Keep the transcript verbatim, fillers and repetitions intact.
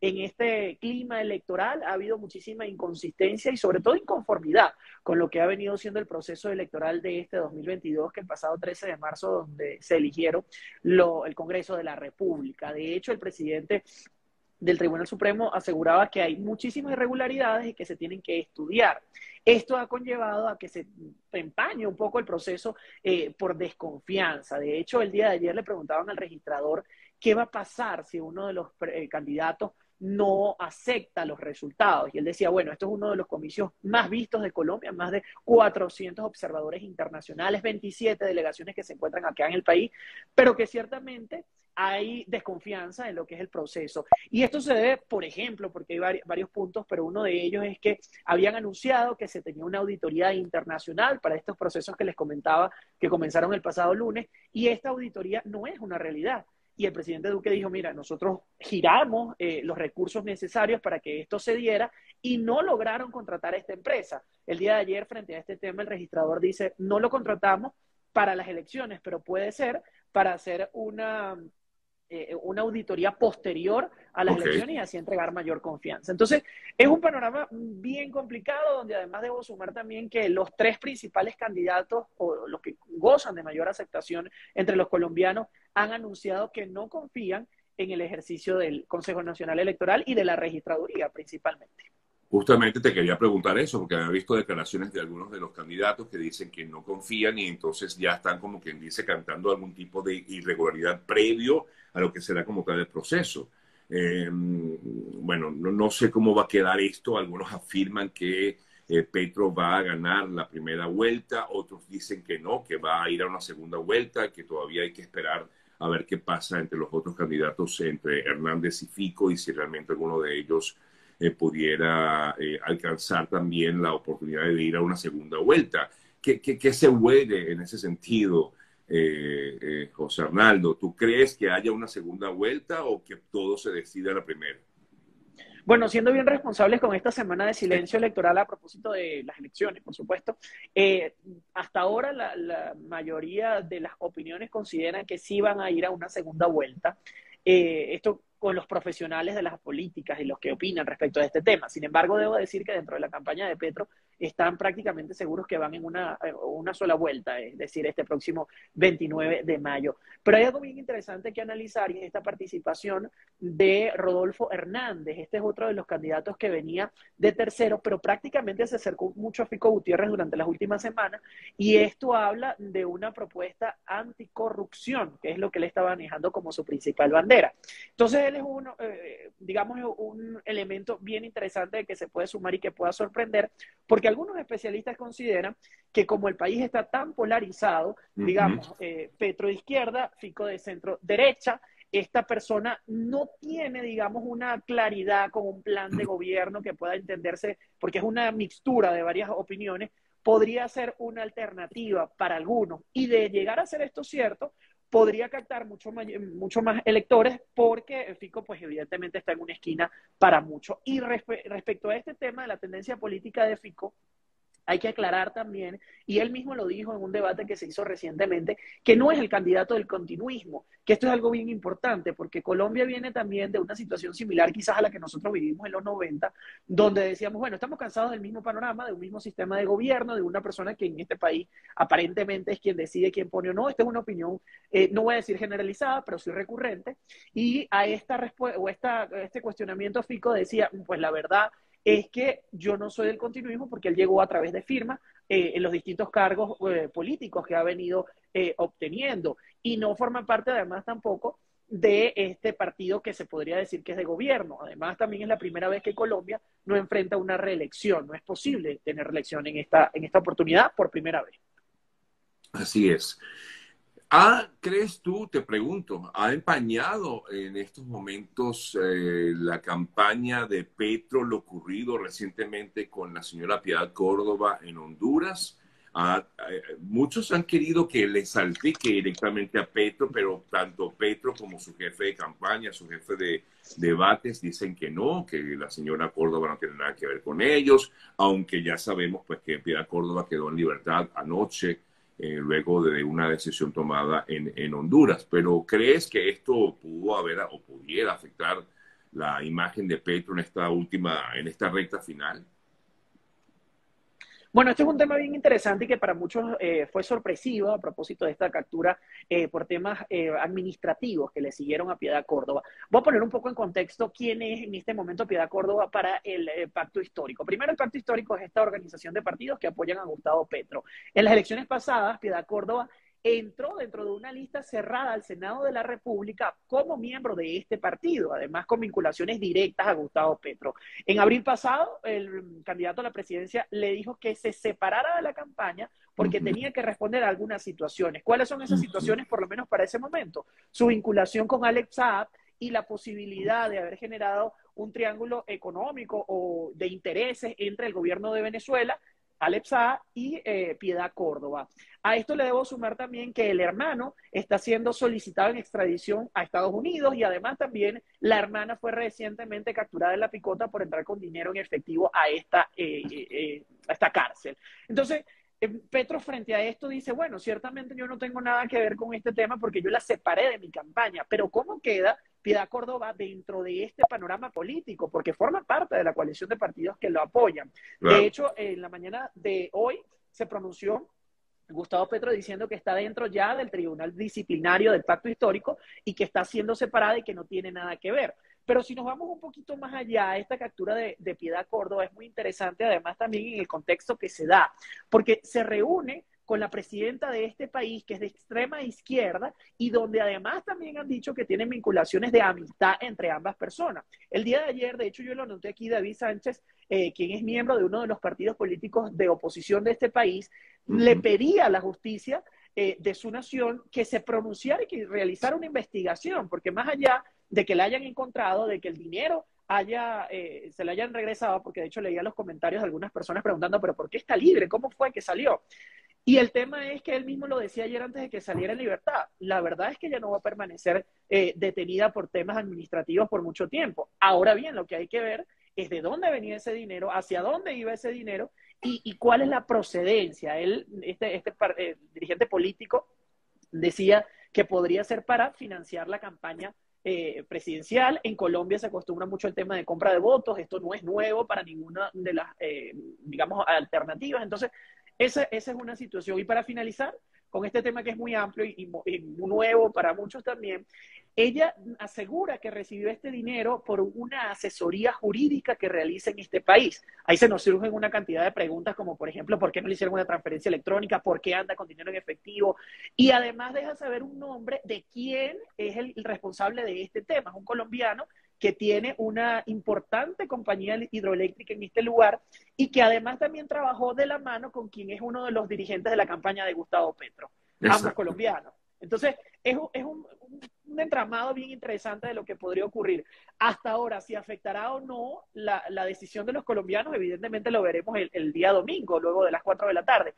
en este clima electoral ha habido muchísima inconsistencia y sobre todo inconformidad con lo que ha venido siendo el proceso electoral de este dos mil veintidós, que el pasado trece de marzo, donde se eligieron lo, el Congreso de la República. De hecho, el presidente del Tribunal Supremo aseguraba que hay muchísimas irregularidades y que se tienen que estudiar. Esto ha conllevado a que se empañe un poco el proceso eh, por desconfianza. De hecho, el día de ayer le preguntaban al registrador qué va a pasar si uno de los eh, candidatos no acepta los resultados. Y él decía, bueno, esto es uno de los comicios más vistos de Colombia, más de cuatrocientos observadores internacionales, veintisiete delegaciones que se encuentran acá en el país, pero que ciertamente hay desconfianza en lo que es el proceso. Y esto se debe, por ejemplo, porque hay varios puntos, pero uno de ellos es que habían anunciado que se tenía una auditoría internacional para estos procesos que les comentaba que comenzaron el pasado lunes, y esta auditoría no es una realidad. Y el presidente Duque dijo, mira, nosotros giramos eh, los recursos necesarios para que esto se diera y no lograron contratar a esta empresa. El día de ayer, frente a este tema, el registrador dice, no lo contratamos para las elecciones, pero puede ser para hacer una... Eh, una auditoría posterior a las okay. elecciones y así entregar mayor confianza. Entonces, es un panorama bien complicado, donde además debo sumar también que los tres principales candidatos, o los que gozan de mayor aceptación entre los colombianos, han anunciado que no confían en el ejercicio del Consejo Nacional Electoral y de la registraduría principalmente. Justamente te quería preguntar eso, porque había visto declaraciones de algunos de los candidatos que dicen que no confían y entonces ya están, como quien dice, cantando algún tipo de irregularidad previo a lo que será como tal el proceso. Eh, bueno, no, no sé cómo va a quedar esto. Algunos afirman que eh, Petro va a ganar la primera vuelta, otros dicen que no, que va a ir a una segunda vuelta, que todavía hay que esperar a ver qué pasa entre los otros candidatos, entre Hernández y Fico, y si realmente alguno de ellos eh, pudiera eh, alcanzar también la oportunidad de ir a una segunda vuelta. ¿Qué, qué, qué se huele en ese sentido? Eh, eh, José Arnaldo, ¿tú crees que haya una segunda vuelta o que todo se decida la primera? Bueno, siendo bien responsables con esta semana de silencio electoral a propósito de las elecciones, por supuesto, eh, hasta ahora la, la mayoría de las opiniones consideran que sí van a ir a una segunda vuelta. Eh, esto con los profesionales de las políticas y los que opinan respecto a este tema. Sin embargo, debo decir que dentro de la campaña de Petro están prácticamente seguros que van en una, una sola vuelta, es decir, este próximo veintinueve de mayo. Pero hay algo bien interesante que analizar, y es esta participación de Rodolfo Hernández. Este es otro de los candidatos que venía de tercero, pero prácticamente se acercó mucho a Fico Gutiérrez durante las últimas semanas, y esto habla de una propuesta anticorrupción, que es lo que él estaba manejando como su principal bandera. Entonces, es un, eh, digamos, un elemento bien interesante que se puede sumar y que pueda sorprender, porque algunos especialistas consideran que como el país está tan polarizado, uh-huh. digamos, eh, Petro de izquierda, Fico de centro derecha, esta persona no tiene, digamos, una claridad con un plan de gobierno que pueda entenderse, porque es una mixtura de varias opiniones, podría ser una alternativa para algunos, y de llegar a ser esto cierto, podría captar mucho, mucho más electores, porque Fico, pues evidentemente está en una esquina para muchos. Y respe respecto a este tema de la tendencia política de Fico, hay que aclarar también, y él mismo lo dijo en un debate que se hizo recientemente, que no es el candidato del continuismo, que esto es algo bien importante, porque Colombia viene también de una situación similar quizás a la que nosotros vivimos en los noventa, donde decíamos, bueno, estamos cansados del mismo panorama, de un mismo sistema de gobierno, de una persona que en este país aparentemente es quien decide quién pone o no. Esta es una opinión, eh, no voy a decir generalizada, pero sí recurrente, y a esta respuesta, o esta, este cuestionamiento Fico decía, pues la verdad es que yo no soy del continuismo, porque él llegó a través de firmas eh, en los distintos cargos eh, políticos que ha venido eh, obteniendo, y no forma parte además tampoco de este partido que se podría decir que es de gobierno. Además, también es la primera vez que Colombia no enfrenta una reelección, no es posible tener reelección en esta, en esta oportunidad por primera vez. Así es. Ah, ¿crees tú, te pregunto, ha empañado en estos momentos eh, la campaña de Petro lo ocurrido recientemente con la señora Piedad Córdoba en Honduras? Ah, eh, muchos han querido que le salpique directamente a Petro, pero tanto Petro como su jefe de campaña, su jefe de debates, dicen que no, que la señora Córdoba no tiene nada que ver con ellos, aunque ya sabemos pues que Piedad Córdoba quedó en libertad anoche, Eh, luego de una decisión tomada en, en Honduras. Pero ¿crees que esto pudo haber o pudiera afectar la imagen de Petro en esta última, en esta recta final? Bueno, este es un tema bien interesante y que para muchos eh, fue sorpresivo a propósito de esta captura eh, por temas eh, administrativos que le siguieron a Piedad Córdoba. Voy a poner un poco en contexto quién es en este momento Piedad Córdoba para el eh, Pacto Histórico. Primero, el Pacto Histórico es esta organización de partidos que apoyan a Gustavo Petro. En las elecciones pasadas, Piedad Córdoba entró dentro de una lista cerrada al Senado de la República como miembro de este partido, además con vinculaciones directas a Gustavo Petro. En abril pasado, el candidato a la presidencia le dijo que se separara de la campaña porque uh-huh. tenía que responder a algunas situaciones. ¿Cuáles son esas uh-huh. situaciones, por lo menos para ese momento? Su vinculación con Alex Saab y la posibilidad de haber generado un triángulo económico o de intereses entre el gobierno de Venezuela, Alepsa y eh, Piedad Córdoba. A esto le debo sumar también que el hermano está siendo solicitado en extradición a Estados Unidos y además también la hermana fue recientemente capturada en La Picota por entrar con dinero en efectivo a esta, eh, eh, a esta cárcel. Entonces, eh, Petro frente a esto dice, bueno, ciertamente yo no tengo nada que ver con este tema porque yo la separé de mi campaña, pero ¿cómo queda Piedad Córdoba dentro de este panorama político? Porque forma parte de la coalición de partidos que lo apoyan. Claro. De hecho, en la mañana de hoy se pronunció Gustavo Petro diciendo que está dentro ya del Tribunal Disciplinario del Pacto Histórico y que está siendo separada y que no tiene nada que ver. Pero si nos vamos un poquito más allá, esta captura de, de Piedad Córdoba es muy interesante, además también en el contexto que se da, porque se reúne con la presidenta de este país, que es de extrema izquierda, y donde además también han dicho que tienen vinculaciones de amistad entre ambas personas. El día de ayer, de hecho yo lo anoté aquí, David Sánchez, eh, quien es miembro de uno de los partidos políticos de oposición de este país, uh-huh. le pedía a la justicia eh, de su nación que se pronunciara y que realizara una investigación, porque más allá de que la hayan encontrado, de que el dinero haya, eh, se le hayan regresado, porque de hecho leía los comentarios de algunas personas preguntando, ¿pero por qué está libre? ¿Cómo fue que salió? Y el tema es que él mismo lo decía ayer antes de que saliera en libertad. La verdad es que ella no va a permanecer eh, detenida por temas administrativos por mucho tiempo. Ahora bien, lo que hay que ver es de dónde venía ese dinero, hacia dónde iba ese dinero y, y cuál es la procedencia. Él, este, este eh, dirigente político decía que podría ser para financiar la campaña Eh, presidencial. En Colombia se acostumbra mucho el tema de compra de votos, esto no es nuevo para ninguna de las, eh, digamos, alternativas, entonces esa, esa es una situación. Y para finalizar, con este tema que es muy amplio y, y, y nuevo para muchos también, ella asegura que recibió este dinero por una asesoría jurídica que realiza en este país. Ahí se nos surgen una cantidad de preguntas como, por ejemplo, ¿por qué no le hicieron una transferencia electrónica? ¿Por qué anda con dinero en efectivo? Y además deja saber un nombre de quién es el responsable de este tema. Es un colombiano que tiene una importante compañía hidroeléctrica en este lugar y que además también trabajó de la mano con quien es uno de los dirigentes de la campaña de Gustavo Petro. Exacto. Ambos colombianos. Entonces, es, es un, un entramado bien interesante de lo que podría ocurrir. Hasta ahora, si afectará o no la, la decisión de los colombianos, evidentemente lo veremos el, el día domingo, luego de las cuatro de la tarde.